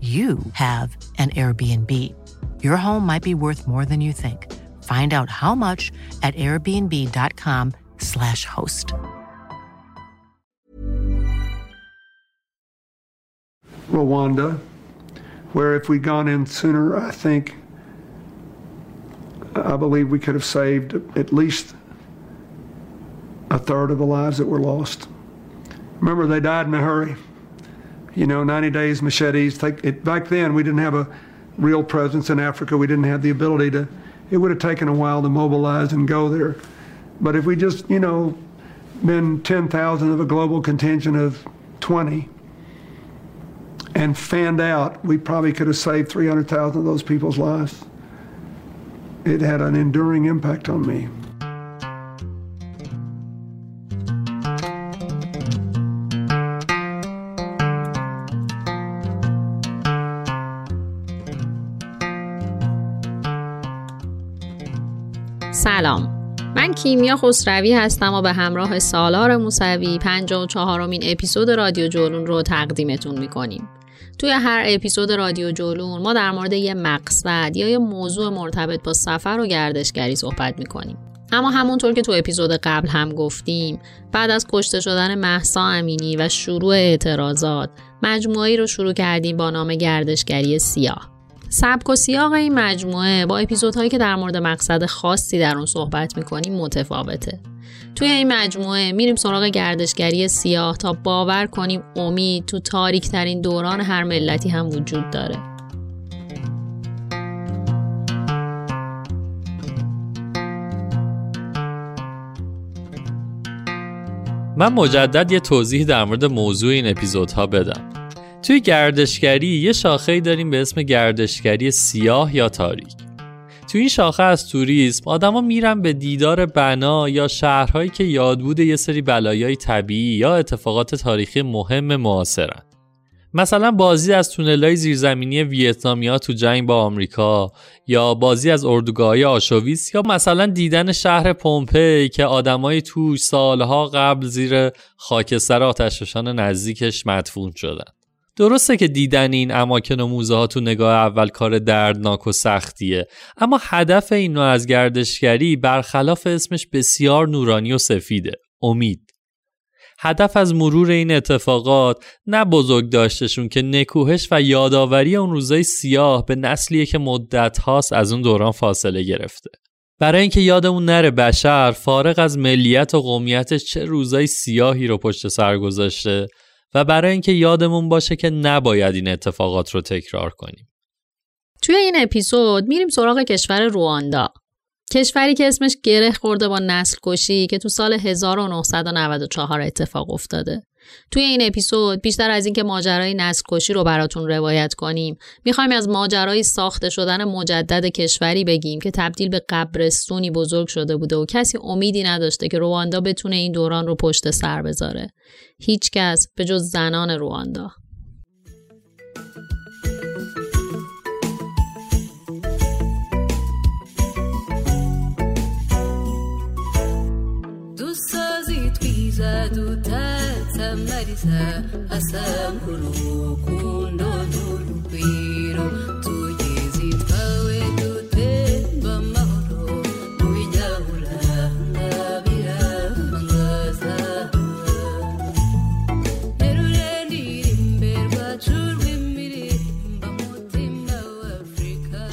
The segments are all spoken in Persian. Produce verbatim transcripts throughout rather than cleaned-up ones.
you have an Airbnb. Your home might be worth more than you think. Find out how much at airbnb dot com slash host. Rwanda, where if we'd gone in sooner, I think, I believe we could have saved at least a third of the lives that were lost. Remember, they died in a hurry. You know, ninety days, machetes. Take it. Back then, we didn't have a real presence in Africa. We didn't have the ability to. It would have taken a while to mobilize and go there. But if we just, you know, been ten thousand of a global contingent of twenty and fanned out, we probably could have saved three hundred thousand of those people's lives. It had an enduring impact on me. سلام، من کیمیا خسروی هستم و به همراه سالار موسوی پنجاه و چهارمین اپیزود رادیو جولون رو تقدیمتون میکنیم. توی هر اپیزود رادیو جولون ما در مورد یه مقصد یا یه موضوع مرتبط با سفر و گردشگری صحبت میکنیم. اما همونطور که تو اپیزود قبل هم گفتیم، بعد از کشته شدن مهسا امینی و شروع اعتراضات، مجموعه‌ای رو شروع کردیم با نام گردشگری سیاه. سبک و سیاق این مجموعه با اپیزودهایی که در مورد مقصد خاصی در اون صحبت میکنیم متفاوته. توی این مجموعه میریم سراغ گردشگری سیاه تا باور کنیم امید تو تاریک‌ترین دوران هر ملتی هم وجود داره. من مجدد یه توضیح در مورد موضوع این اپیزودها بدم. توی گردشگری یه شاخه‌ای داریم به اسم گردشگری سیاه یا تاریک. توی این شاخه از توریسم آدما میرن به دیدار بنا یا شهرهایی که یادبود یه سری بلایای طبیعی یا اتفاقات تاریخی مهم معاصرن. مثلا بازی از تونل‌های زیرزمینی ویتنامیا تو جنگ با آمریکا، یا بازی از اردوگاه‌های آشویتس، یا مثلا دیدن شهر پومپئی که آدمای توش سالها قبل زیر خاکستر آتشفشان نزدیکش مدفون شدن. درسته که دیدن این اماکن و موزه ها تو نگاه اول کار دردناک و سختیه، اما هدف این نوع از گردشگری برخلاف اسمش بسیار نورانی و سفیده، امید. هدف از مرور این اتفاقات، نه بزرگ داشتشون که نکوهش و یادآوری اون روزای سیاه به نسلیه که مدت هاست از اون دوران فاصله گرفته. برای اینکه یادمون نره بشر فارغ از ملیت و قومیتش چه روزای سیاهی رو پشت سر گذاشته، و برای اینکه یادمون باشه که نباید این اتفاقات رو تکرار کنیم. توی این اپیزود میریم سراغ کشور رواندا. کشوری که اسمش گره خورده با نسل کشی که تو سال هزار و نهصد و نود و چهار اتفاق افتاده. توی این اپیزود بیشتر از اینکه ماجرای نسل کشی رو براتون روایت کنیم، میخوایم از ماجرای ساخته شدن مجدد کشوری بگیم که تبدیل به قبرستونی بزرگ شده بوده و کسی امیدی نداشته که رواندا بتونه این دوران رو پشت سر بذاره. هیچ کس به جز زنان رواندا. زادو تات سمرسا أسام هروكون دولو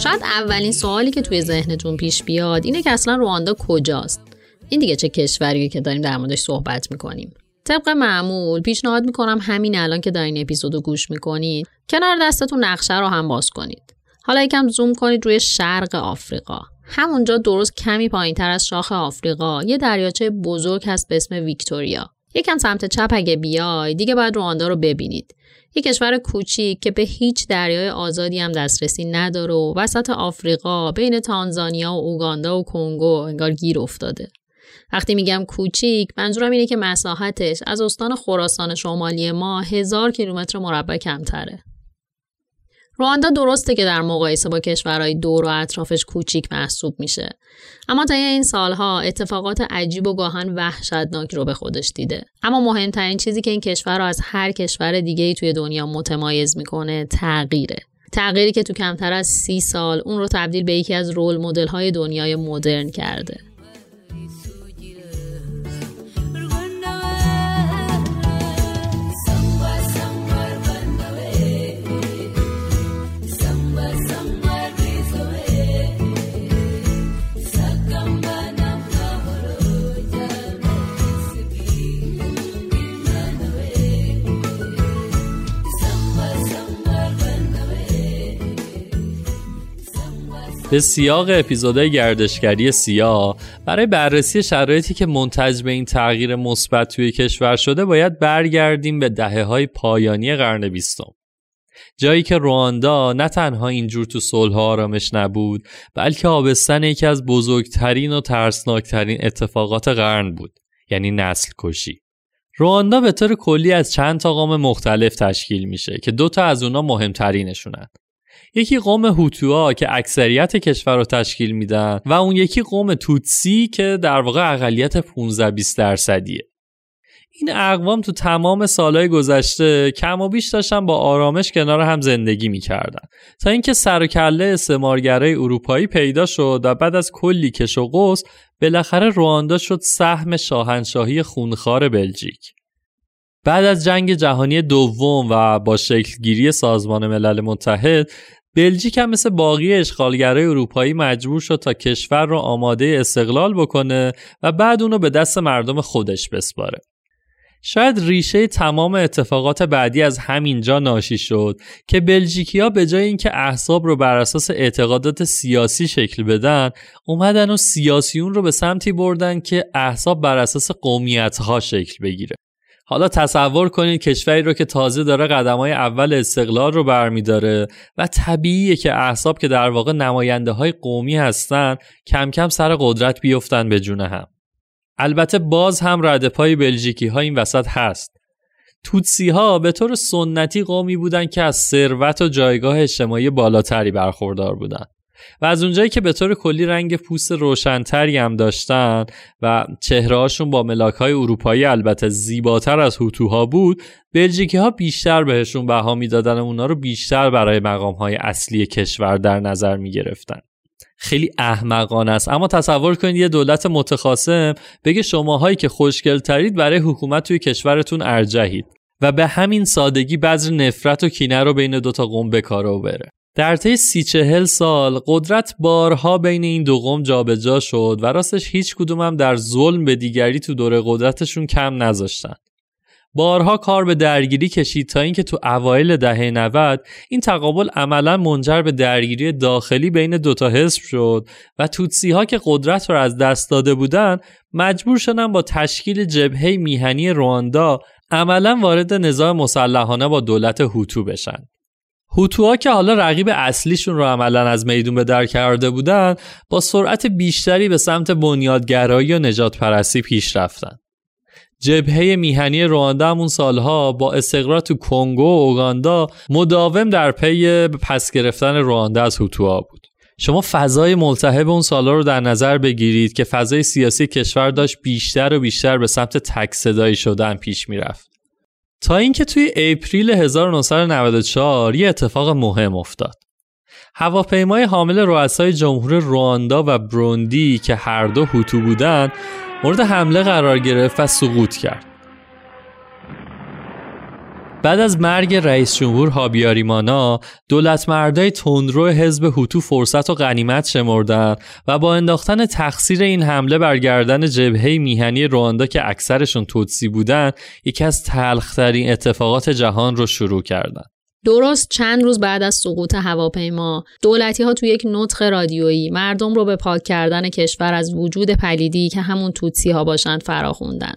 شاید اولین سوالی که توی ذهنتون پیش بیاد اینه که اصلا رواندا کجاست؟ این دیگه چه کشوریه که داریم در موردش صحبت می‌کنیم؟ طبق معمول پیشنهاد می‌کنم همین الان که دارین اپیزودو گوش می‌کنید، کنار دستتون نقشه رو هم باز کنید. حالا یکم زوم کنید روی شرق آفریقا. همونجا درست کمی پایین‌تر از شاخ آفریقا یه دریاچه بزرگ هست به اسم ویکتوریا. یکم سمت چپ اگه بیای دیگه باید رواندا رو ببینید. یه کشور کوچیک که به هیچ دریای آزادی هم دسترسی نداره و وسط آفریقا بین تانزانیا و اوگاندا و کنگو انگار گیر افتاده. وقتی میگم کوچیک منظورم اینه که مساحتش از استان خراسان شمالی ما هزار کیلومتر مربع کمتره. رواندا درسته که در مقایسه با کشورهای دور و اطرافش کوچیک محسوب میشه، اما تا این سالها اتفاقات عجیب و گاهن وحشتناک رو به خودش دیده. اما مهمترین چیزی که این کشور رو از هر کشور دیگه‌ای توی دنیا متمایز میکنه تغییره. تغییری که تو کمتر از سی سال اون رو تبدیل به یکی از رول مدل‌های دنیای مدرن کرده. به سیاق اپیزودهای گردشگری سیا، برای بررسی شرایطی که منتج به این تغییر مثبت توی کشور شده باید برگردیم به دهه‌های پایانی قرن بیستم، جایی که رواندا نه تنها اینجور تو صلح آرامش نبود بلکه آبستن یکی از بزرگترین و ترسناکترین اتفاقات قرن بود، یعنی نسل کشی. رواندا به طور کلی از چند تا قوم مختلف تشکیل میشه که دوتا از اونا مهمترینشونن. یکی قوم هوتوها که اکثریت کشور رو تشکیل میدن و اون یکی قوم توتسی که در واقع اقلیت پانزده بیست درصدیه. این اقوام تو تمام سالهای گذشته کم و بیش داشتن با آرامش کنار هم زندگی میکردن تا اینکه سر و کله استعمارگرای اروپایی پیدا شد و بعد از کلی کش و قوس بالاخره رواندا شد سهم شاهنشاهی خونخوار بلژیک. بعد از جنگ جهانی دوم و با شکلگیری سازمان ملل متحد، بلژیک هم مثل باقی اشغالگرای اروپایی مجبور شد تا کشور رو آماده استقلال بکنه و بعد اونو به دست مردم خودش بسپاره. شاید ریشه تمام اتفاقات بعدی از همینجا ناشی شد که بلژیکی‌ها به جای اینکه احزاب رو بر اساس اعتقادات سیاسی شکل بدن، اومدن و سیاسیون رو به سمتی بردن که احزاب بر اساس قومیت‌ها شکل بگیره. حالا تصور کنید کشوری رو که تازه داره قدم‌های اول استقلال رو برمی‌داره و طبیعیه که احزاب که در واقع نماینده‌های قومی هستن کم کم سر قدرت بیفتن به جون هم. البته باز هم ردپای بلژیکی‌ها این وسط هست. توتسی‌ها به طور سنتی قومی بودن که از ثروت و جایگاه اجتماعی بالاتری برخوردار بودن و از اونجایی که به طور کلی رنگ پوست روشن‌تری هم داشتن و چهره‌هاشون با ملاک‌های اروپایی البته زیباتر از هوتوها بود، بلژیکی‌ها بیشتر بهشون بها می‌دادن و اونا رو بیشتر برای مقام‌های اصلی کشور در نظر می‌گرفتن. خیلی احمقانه است، اما تصور کنید یه دولت متخاصم بگه شماهایی که خوشگل‌ترید برای حکومت توی کشورتون ارجحید و به همین سادگی بذر نفرت و کینه رو بین دو تا قوم به کار بره. در طی سی چهل سال قدرت بارها بین این دو قوم جابجا شد و راستش هیچ کدوم هم در ظلم به دیگری تو دوره قدرتشون کم نذاشتن. بارها کار به درگیری کشید تا اینکه تو اوایل دهه نود این تقابل عملا منجر به درگیری داخلی بین دوتا حزب شد و توتسی ها که قدرت رو از دست داده بودن مجبور شدن با تشکیل جبهه میهنی رواندا عملا وارد نزاع مسلحانه با دولت هوتو بشن. هوتوها که حالا رقیب اصلیشون رو عملاً از میدون به در کرده بودن، با سرعت بیشتری به سمت بنیادگرایی و نجات پرستی پیش رفتن. جبهه میهنی رواندا همون سالها با استقرار تو کنگو و اوگاندا مداوم در پی پس گرفتن رواندا از هوتوها بود. شما فضای ملتهب اون سالها رو در نظر بگیرید که فضای سیاسی کشور داشت بیشتر و بیشتر به سمت تک صدایی شدن پیش میرفت. تا اینکه توی اپریل هزار و نهصد و نود و چهار یه اتفاق مهم افتاد. هواپیمای حامل رؤسای جمهور رواندا و بروندی که هر دو هوتو بودن، مورد حمله قرار گرفت و سقوط کرد. بعد از مرگ رئیس جمهور هابیاریمانا، دولت مردای تندرو حزب هوتو فرصت و غنیمت شمردن و با انداختن تقصیر این حمله بر گردن جبهه میهنی رواندا که اکثرشون توتسی بودن، یکی از تلخ‌ترین اتفاقات جهان رو شروع کردن. درست چند روز بعد از سقوط هواپیما، دولتی‌ها تو یک نطق رادیویی مردم رو به پاک کردن کشور از وجود پلیدی که همون توتسی‌ها باشن فراخوندن.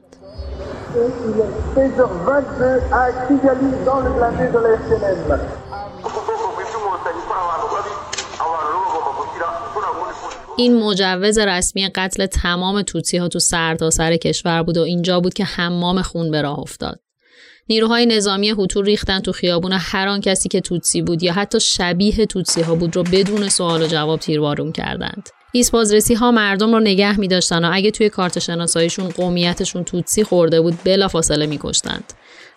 این مجوز رسمی قتل تمام توتسی‌ها تو سرتاسر کشور بود و اینجا بود که حمام خون به راه افتاد. نیروهای نظامی هوتو ریختن تو خیابون هر آن کسی که توتسی بود یا حتی شبیه توتسی ها بود رو بدون سوال و جواب تیربارون کردند. ایسپازرسی ها مردم رو نگه می داشتن و اگه توی کارت شناساییشون قومیتشون توتسی خورده بود بلا فاصله می کشتند.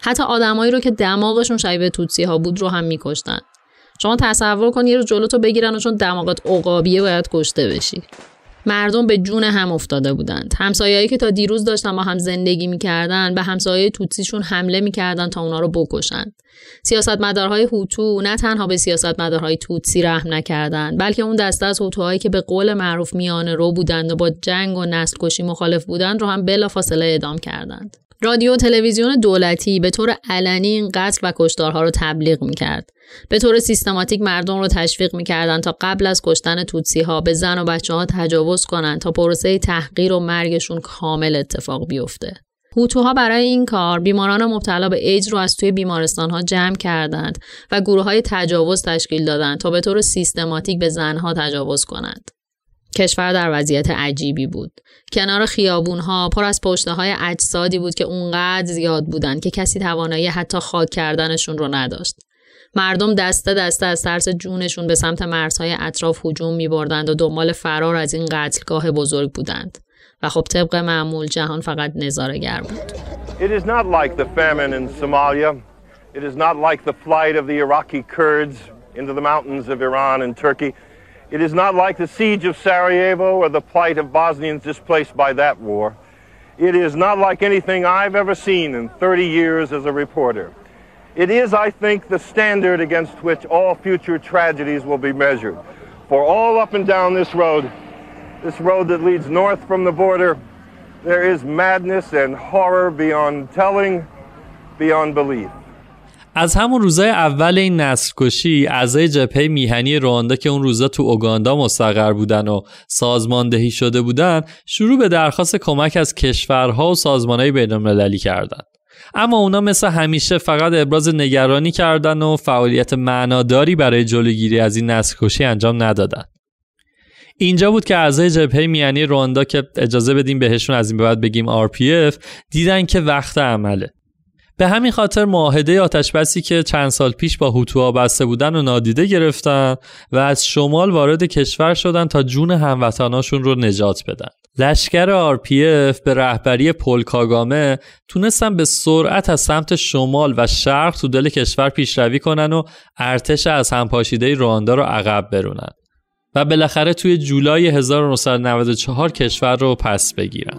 حتی آدمایی رو که دماغشون شبیه توتسی ها بود رو هم می کشتند. شما تصور کن یه رو جلوتو بگیرن و چون دماغت عقابیه باید کشته بشی. مردم به جون هم افتاده بودند. همسایه‌ای که تا دیروز داشتن با هم زندگی می‌کردن، به همسایه توتسیشون حمله می‌کردن تا اونا رو بکشن. سیاستمدارهای هوتو نه تنها به سیاستمدارهای توتسی رحم نکردند، بلکه اون دسته از هوتوهایی که به قول معروف میانه رو بودند و با جنگ و نسل‌کشی مخالف بودند رو هم بلافاصله اعدام کردند. رادیو و تلویزیون دولتی به طور علنی این قتل و کشتارها رو تبلیغ می‌کرد. به طور سیستماتیک مردم رو تشویق می‌کردند تا قبل از کشتن توتسی‌ها به زن و بچه‌ها تجاوز کنند تا پروسه تحقیر و مرگشون کامل اتفاق بیفته. هوتوها برای این کار بیماران مبتلا به ایدز رو از توی بیمارستان‌ها جمع کردند و گروه‌های تجاوز تشکیل دادند تا به طور سیستماتیک به زن‌ها تجاوز کنند. کشور در وضعیت عجیبی بود. کنار خیابون‌ها پر از پشته‌های اجسادی بود که اونقدر زیاد بودند که کسی توانایی حتی خاک کردنشون رو نداشت. مردم دسته دسته از ترس جونشون به سمت مرزهای اطراف هجوم می‌بردند و دنبال فرار از این قتلگاه بزرگ بودند. و خب طبق معمول جهان فقط نظاره‌گر بود. It is not like the famine in Somalia. It is not like the flight of the Iraqi Kurds into the mountains of Iran and Turkey. It is not like the siege of Sarajevo or the plight of Bosnians displaced by that war. It is not like anything I've ever seen in thirty years as a reporter. It is, I think, the standard against which all future tragedies will be measured. For all up and down this road, this road that leads north from the border, there is madness and horror beyond telling, beyond belief. از همون روزای اول این نسل‌کشی، اعضای جبهه میهنی رواندا که اون روزا تو اوگاندا مستقر بودن و سازماندهی شده بودن، شروع به درخواست کمک از کشورها و سازمان‌های بین‌المللی کردند. اما اونا مثل همیشه فقط ابراز نگرانی کردن و فعالیت معناداری برای جلوگیری از این نسل‌کشی انجام ندادن. اینجا بود که اعضای جبهه میهنی رواندا که اجازه بدیم بهشون از این به بعد بگیم آر پی اف، دیدن که وقت عمله. به همین خاطر معاهده آتشبسی که چند سال پیش با هوتوها بسته بودن و نادیده گرفتن و از شمال وارد کشور شدن تا جون هموطناشون رو نجات بدن. لشکر آر پی اف به رهبری پل کاگامه تونستن به سرعت از سمت شمال و شرق تو دل کشور پیشروی کنن و ارتش از همپاشیده رواندا رو عقب برونن و بالاخره توی جولای هزار و نهصد و نود و چهار کشور رو پس بگیرن.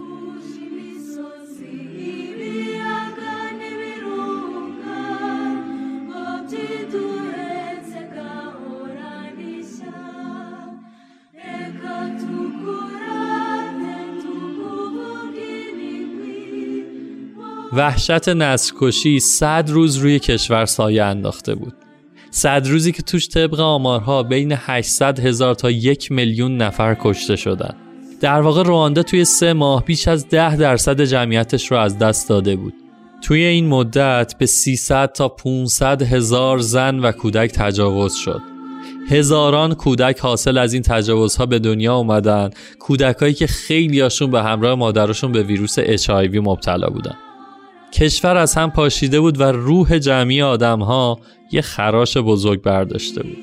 وحشت نسل‌کشی صد روز روی کشور سایه انداخته بود. صد روزی که توش طبق آمارها بین هشتصد هزار تا یک میلیون نفر کشته شدن. در واقع رواندا توی سه ماه بیش از ده درصد جمعیتش رو از دست داده بود. توی این مدت به سیصد تا پانصد هزار زن و کودک تجاوز شد. هزاران کودک حاصل از این تجاوزها به دنیا اومدن. کودکایی که خیلیاشون به همراه مادرشون به ویروس اچ آی وی مبتلا بودن. کشور از هم پاشیده بود و روح جمعی آدم‌ها یه خراش بزرگ برداشته بود.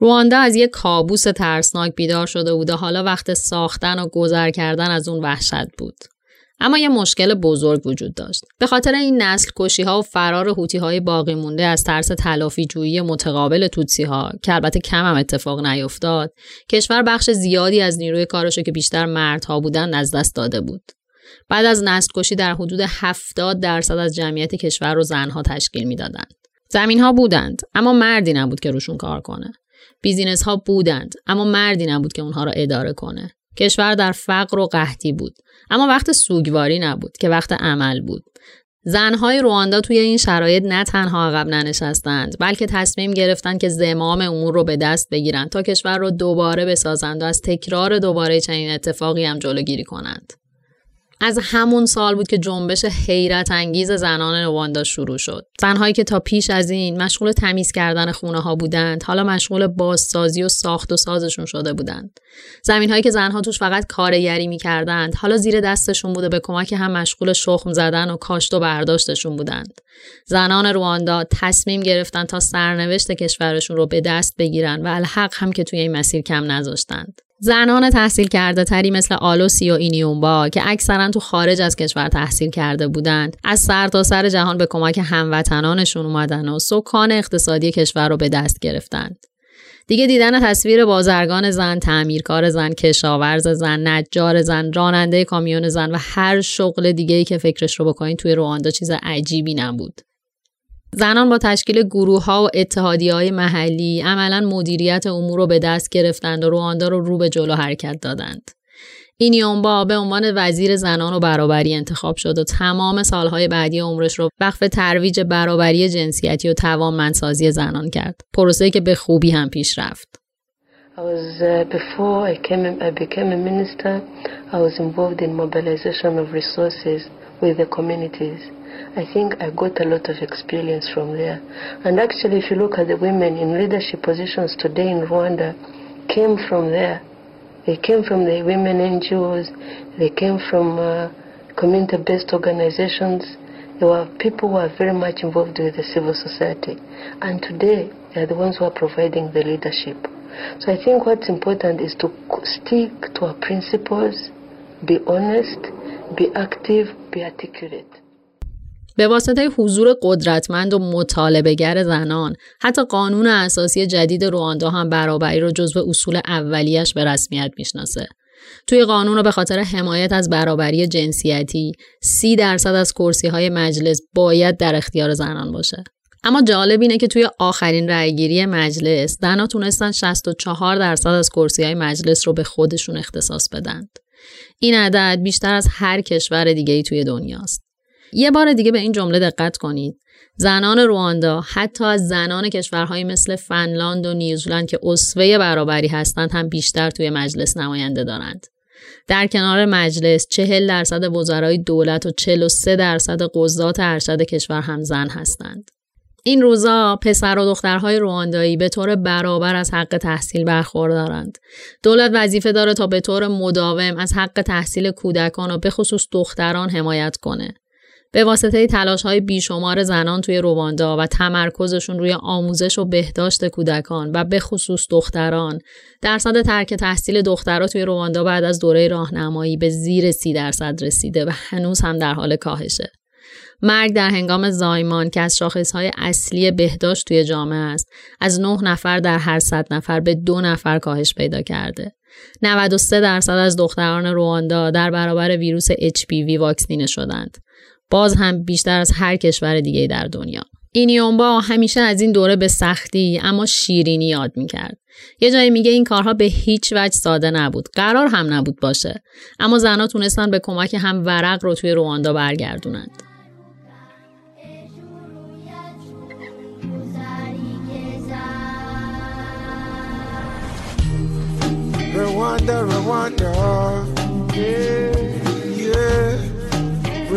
رواندا از یک کابوس ترسناک بیدار شده بود و حالا وقت ساختن و گذر کردن از اون وحشت بود. اما یه مشکل بزرگ وجود داشت. به خاطر این نسل کشی‌ها و فرار هوتی‌های باقی مونده از ترس تلافی جویی متقابل توتسی‌ها که البته کم هم اتفاق نیفتاد، کشور بخش زیادی از نیروی کارش که بیشتر مردها بودن از دست داده بود. بعد از نسل کشی در حدود هفتاد درصد از جمعیت کشور رو زن‌ها تشکیل می‌دادند. زمین‌ها بودند، اما مردی نبود که روشون کار کنه. بیزینس‌ها بودند، اما مردی نبود که اونها رو اداره کنه. کشور در فقر و قحطی بود، اما وقت سوگواری نبود که وقت عمل بود. زنهای رواندا توی این شرایط نه تنها عقب ننشستند، بلکه تصمیم گرفتند که زمام امور رو به دست بگیرند تا کشور رو دوباره بسازند و از تکرار دوباره چنین اتفاقی هم جلوگیری کنند. از همون سال بود که جنبش حیرت انگیز زنان رواندا شروع شد. زنهایی که تا پیش از این مشغول تمیز کردن خونه ها بودند، حالا مشغول بازسازی و ساخت و سازشون شده بودند. زمینهایی که زنها توش فقط کارگری می‌کردند، حالا زیر دستشون بود و به کمک هم مشغول شخم زدن و کاشت و برداشتشون بودند. زنان رواندا تصمیم گرفتند تا سرنوشت کشورشون رو به دست بگیرن و الحق هم که توی این مسیر کم نذاشتند. زنان تحصیل کرده تری مثل آلوسی و اینیومبا که اکثرا تو خارج از کشور تحصیل کرده بودند، از سر تا سر جهان به کمک هموطنانشون اومدن و سکان اقتصادی کشور رو به دست گرفتند. دیگه دیدن تصویر بازرگان زن، تعمیرکار زن، کشاورز زن، نجار زن، راننده کامیون زن و هر شغل دیگه‌ای که فکرش رو بکنین توی رواندا چیز عجیبی نبود. زنان با تشکیل گروه‌ها و اتحادیه‌های محلی عملاً مدیریت امور رو به دست گرفتند و رواندا رو رو به جلو حرکت دادند. اینیونبا به عنوان وزیر زنان و برابری انتخاب شد و تمام سالهای بعدی عمرش رو وقف ترویج برابری جنسیتی و توانمندسازی زنان کرد. پروسه‌ای که به خوبی هم پیش رفت. I was uh, before I came I became a minister, I was involved in mobilization of resources with the communities. I think I got a lot of experience from there. And actually, if you look at the women in leadership positions today in Rwanda, came from there. They came from the women N G Os. They came from uh, community-based organizations. There were people who are very much involved with the civil society. And today, they are the ones who are providing the leadership. So I think what's important is to stick to our principles, be honest, be active, be articulate. به واسطه حضور قدرتمند و مطالبه‌گر زنان، حتی قانون اساسی جدید رواندا هم برابری رو جزو اصول اولیه‌اش به رسمیت میشناسه. توی قانون رو به خاطر حمایت از برابری جنسیتی، سی درصد از کرسی‌های مجلس باید در اختیار زنان باشه. اما جالب اینه که توی آخرین رأیگیری مجلس، زن‌ها تونستن شصت و چهار درصد از کرسی‌های مجلس رو به خودشون اختصاص بدن. این عدد بیشتر از هر کشور دیگه‌ای توی دنیاست. یه بار دیگه به این جمله دقت کنید. زنان رواندا حتی از زنان کشورهایی مثل فنلاند و نیوزلند که اسوه برابری هستند هم بیشتر توی مجلس نماینده دارند. در کنار مجلس چهل درصد وزرای دولت و چهل و سه درصد قضات ارشد کشور هم زن هستند. این روزا پسر و دخترهای رواندایی به طور برابر از حق تحصیل برخوردارند. دولت وظیفه داره تا به طور مداوم از حق تحصیل کودکان و به خصوص دختران حمایت کنه. به واسطه تلاش‌های بیشمار زنان توی رواندا و تمرکزشون روی آموزش و بهداشت کودکان و به خصوص دختران، درصد ترک تحصیل دخترها توی رواندا بعد از دوره راهنمایی به زیر سی درصد رسیده و هنوز هم در حال کاهشه. مرگ در هنگام زایمان که از شاخص‌های اصلی بهداشت توی جامعه است، از نه نفر در هر صد نفر به دو نفر کاهش پیدا کرده. نود و سه درصد از دختران رواندا در برابر ویروس اچ پی وی واکسینه شدند. باز هم بیشتر از هر کشور دیگه در دنیا. اینیونبا همیشه از این دوره به سختی اما شیرینی یاد میکرد. یه جایی میگه این کارها به هیچ وجه ساده نبود، قرار هم نبود باشه، اما زنها تونستن به کمک هم ورق رو توی رواندا برگردونند. رواندا رواندا yeah, yeah.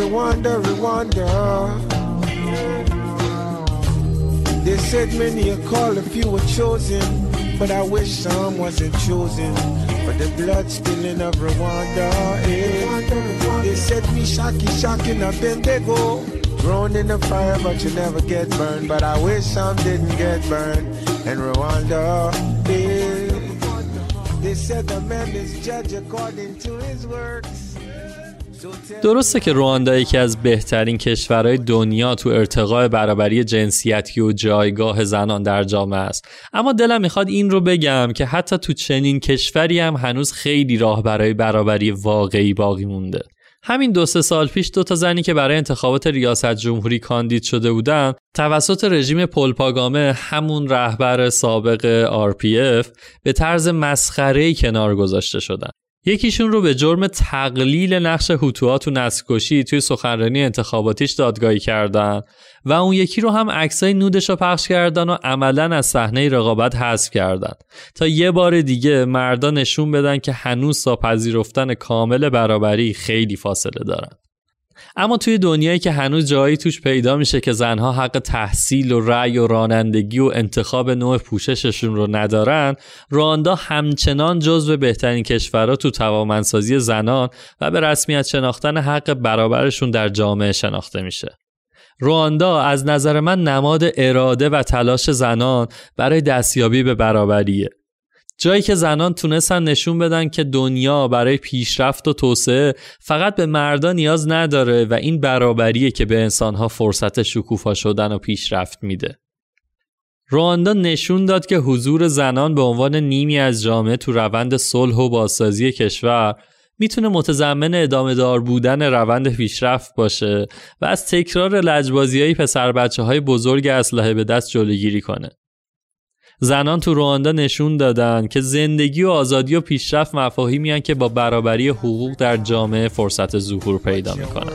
Rwanda, Rwanda. They said many a call, a few were chosen, but I wish some wasn't chosen. But the blood spilling of Rwanda, eh? They said me shocky, shocking, I've been they go. Thrown in the fire, but you never get burned. But I wish some didn't get burned. And Rwanda, eh? درسته که رواندا یکی از بهترین کشورهای دنیا تو ارتقاء برابری جنسیتی و جایگاه زنان در جامعه است، اما دلم میخواد این رو بگم که حتی تو چنین کشوری هم هنوز خیلی راه برای برابری واقعی باقی مونده. همین دو سه سال پیش دو تا زنی که برای انتخابات ریاست جمهوری کاندید شده بودن توسط رژیم پل کاگامه، همون رهبر سابق آر پی اف، به طرز مسخره‌ای کنار گذاشته شدن. یکیشون رو به جرم تقلیل نقش هوتوها تو نسل‌کشی توی سخنرانی انتخاباتیش دادگاهی کردن و اون یکی رو هم عکسای نودش رو پخش کردن و عملاً از صحنه رقابت حذف کردن تا یه بار دیگه مردا نشون بدن که هنوز تا پذیرفتن کامل برابری خیلی فاصله دارن. اما توی دنیایی که هنوز جایی توش پیدا میشه که زنها حق تحصیل و رأی و رانندگی و انتخاب نوع پوشششون رو ندارن، رواندا همچنان جزو بهترین کشورها تو توانمندسازی زنان و به رسمیت شناختن حق برابرشون در جامعه شناخته میشه. رواندا از نظر من نماد اراده و تلاش زنان برای دستیابی به برابریه. جایی که زنان تونستن نشون بدن که دنیا برای پیشرفت و توسعه فقط به مردان نیاز نداره و این برابریه که به انسانها فرصت شکوفا شدن و پیشرفت میده. رواندا نشون داد که حضور زنان به عنوان نیمی از جامعه تو روند صلح و بازسازی کشور میتونه متضمن ادامه دار بودن روند پیشرفت باشه و از تکرار لجبازی‌های پسر بچه‌های بزرگ اسلحه به دست جلوگیری کنه. زنان تو رواندا نشون دادن که زندگی و آزادی و پیشرفت مفاهیمی هستند که با برابری حقوق در جامعه فرصت ظهور پیدا میکنن.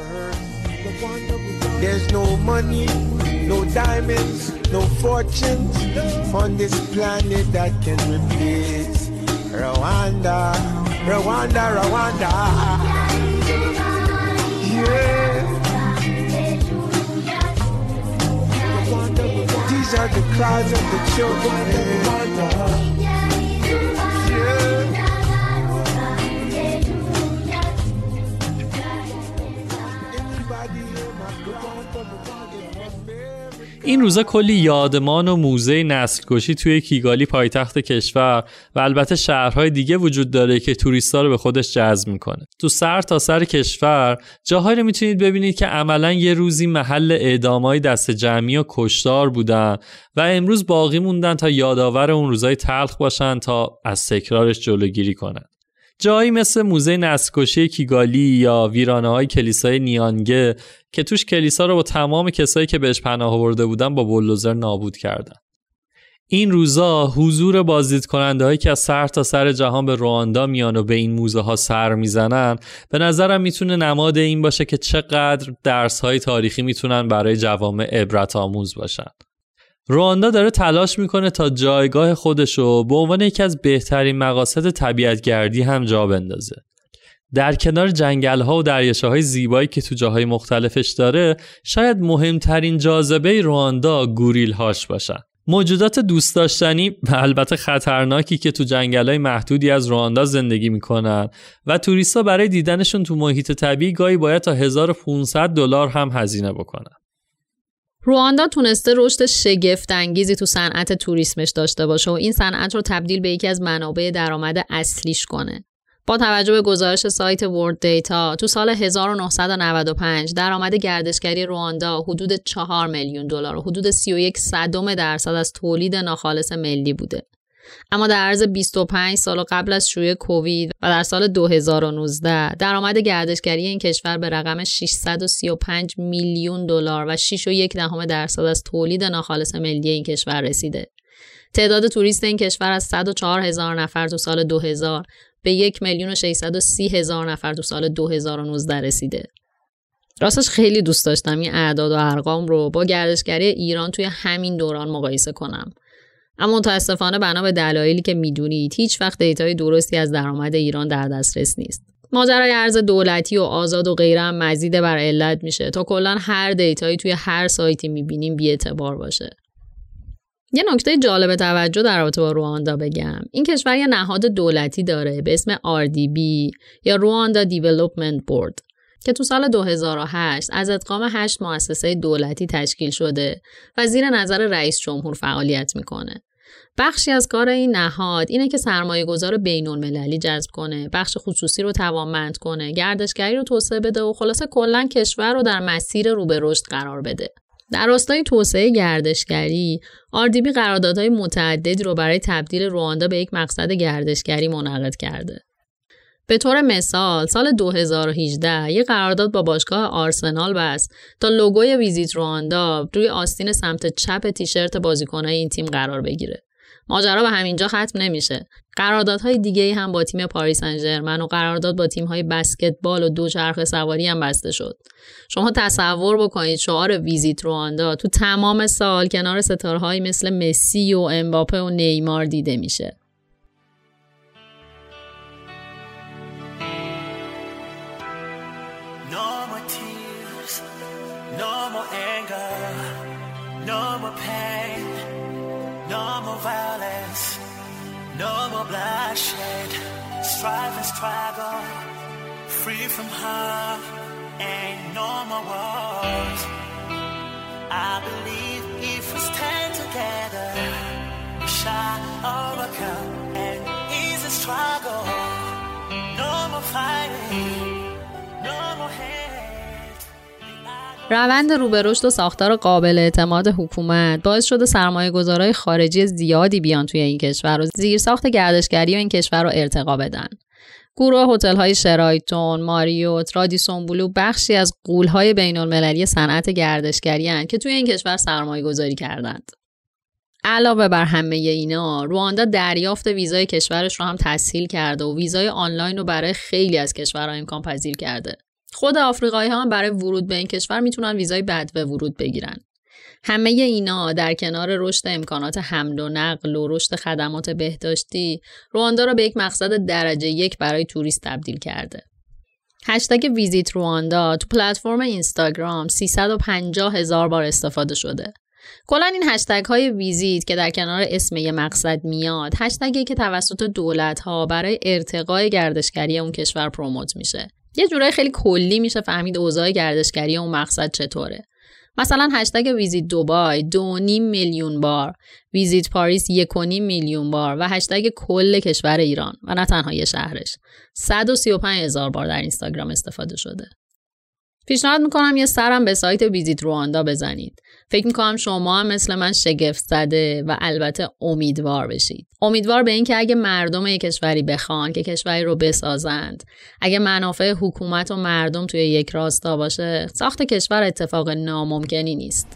These are the cries of the children in Rwanda. این روزا کلی یادمان و موزه نسل‌کشی توی کیگالی پایتخت کشور و البته شهرهای دیگه وجود داره که توریستا رو به خودش جذب میکنه. تو سر تا سر کشور جاهایی رو میتونید ببینید که عملا یه روزی محل اعدامای دست جمعی و کشتار بودن و امروز باقی موندن تا یادآور اون روزای تلخ باشن تا از تکرارش جلوگیری کنن. جایی مثل موزه نسل‌کشی کیگالی یا ویرانه‌های کلیسای نیانگه که توش کلیسا رو با تمام کسایی که بهش پناه آورده بودن با بولدوزر نابود کردن. این روزا حضور بازدیدکننده‌هایی که از سر تا سر جهان به رواندا میان و به این موزه ها سر میزنن به نظرم میتونه نماد این باشه که چقدر درس‌های تاریخی میتونن برای جوامع عبرت آموز باشن. رواندا داره تلاش میکنه تا جایگاه خودشو به عنوان یکی از بهترین مقاصد طبیعتگردی هم جا بندازه. در کنار جنگل‌ها و دریاچه‌های زیبایی که تو جاهای مختلفش داره، شاید مهمترین جاذبه رواندا گوریل‌هاش باشن. موجودات دوست داشتنی و البته خطرناکی که تو جنگل‌های محدودی از رواندا زندگی میکنن و توریستا برای دیدنشون تو محیط طبیعی گاهی باید تا هزار و پانصد دلار هم هزینه بکنن. رواندا تونسته رشد شگفت‌انگیزی تو صنعت توریسمش داشته باشه و این صنعت رو تبدیل به یکی از منابع درآمد اصلیش کنه. با توجه به گزارش سایت ورلد دیتا، تو سال هزار و نهصد و نود و پنج درآمد گردشگری رواندا حدود چهار میلیون دلار و حدود سی و یک صدم درصد از تولید ناخالص ملی بوده. اما در عرض بیست و پنج سال قبل از شروع کووید و در سال دو هزار و نوزده درآمد گردشگری این کشور به رقم ششصد و سی و پنج میلیون دلار و شش و یک دهم درصد از تولید ناخالص ملی این کشور رسیده. تعداد توریست این کشور از صد و چهار هزار نفر تو سال دو هزار به یک میلیون و ششصد و سی هزار نفر تو سال دو هزار و نوزده رسیده. راستش خیلی دوست داشتم این اعداد و ارقام رو با گردشگری ایران توی همین دوران مقایسه کنم. اما متاسفانه بنا به دلایلی که میدونید هیچ وقت دیتای درستی از درآمد ایران در دسترس نیست. ماجرای ارز دولتی و آزاد و غیره هم مزید بر علت میشه تا کلا هر دیتایی توی هر سایتی میبینیم بی‌اعتبار باشه. یه نکته جالب توجه در رابطه با رواندا بگم. این کشور یه نهاد دولتی داره به اسم آر دی بی یا رواندا دیولپمنت بورد که تو سال دو هزار و هشت از ادغام هشت مؤسسه دولتی تشکیل شده و زیر نظر رئیس جمهور فعالیت میکنه. بخشی از کار این نهاد اینه که سرمایه‌گذار بین‌المللی جذب کنه، بخش خصوصی رو توانمند کنه، گردشگری رو توسعه بده و خلاصه کلاً کشور رو در مسیر رو به رشد قرار بده. در راستای توسعه گردشگری، آر دی بی قراردادهای متعددی رو برای تبدیل رواندا به یک مقصد گردشگری منعقد کرده. به طور مثال سال دو هزار و هجده یک قرارداد با باشگاه آرسنال بست تا لوگوی ویزیت رواندا روی آستین سمت چپ تیشرت بازیکنان این تیم قرار بگیره. ماجرا به همینجا ختم نمیشه. قراردادهای دیگه‌ای هم با تیم پاریس سن ژرمن و قرارداد با تیم‌های بسکتبال و دوچرخه سواری هم بسته شد. شما تصور بکنید شعار ویزیت رواندا تو تمام سال کنار ستارهایی مثل مسی و امباپه و نیمار دیده میشه. Violence, no more bloodshed, strive and struggle, free from harm, ain't no more wars. I believe if we stand together, we shall overcome, and it's a struggle, no more fighting, no more hate. روند رو به رشد و ساختار قابل اعتماد حکومت باعث شده سرمایه‌گذارهای خارجی زیادی بیان توی این کشور و زیرساخت گردشگری و این کشور رو ارتقا بدن. گروه هتل‌های شرایتون، ماریوت، رادیسون بلو بخشی از غول‌های بین‌المللی صنعت گردشگری هستند که توی این کشور سرمایه‌گذاری کردند. علاوه بر همه اینا، رواندا دریافت ویزای کشورش رو هم تسهیل کرده و ویزای آنلاین رو برای خیلی از کشورها امکان پذیر کرده. خود آفریقایی ها هم برای ورود به این کشور میتونن ویزای بدو ورود بگیرن. همه اینا در کنار رشد امکانات حمل و نقل و رشد خدمات بهداشتی، رواندا را به یک مقصد درجه یک برای توریست تبدیل کرده. هشتگ ویزیت رواندا تو پلتفرم اینستاگرام سیصد و پنجاه هزار بار استفاده شده. کلاً این هشتگ های ویزیت که در کنار اسم یه مقصد میاد، هشتگی که توسط دولت ها برای ارتقای گردشگری اون کشور پروموت میشه. یه جورای خیلی کلی میشه فهمید اوضاع گردشگری اون مقصد چطوره. مثلا هشتگ ویزیت دبی دو و نیم میلیون بار، ویزیت پاریس یک و نیم میلیون بار و هشتگ کل کشور ایران و نه تنها یه شهرش صد و سی و پنج هزار بار در اینستاگرام استفاده شده. پیشنهاد میکنم یه سرم به سایت ویزیت رواندا بزنید. فکر میکنم شما هم مثل من شگفت زده و البته امیدوار بشید. امیدوار به این که اگه مردم یک کشوری بخوان که کشوری رو بسازند، اگه منافع حکومت و مردم توی یک راستا باشه، ساخت کشور اتفاق ناممکنی نیست.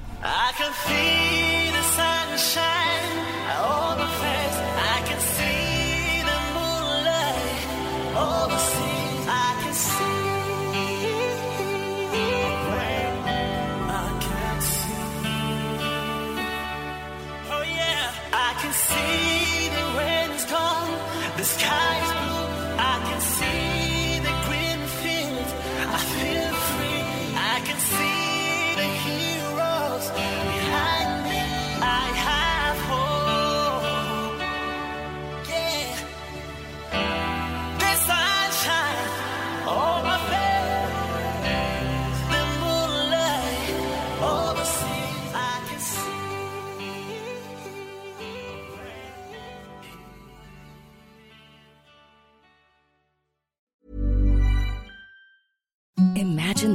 Imagine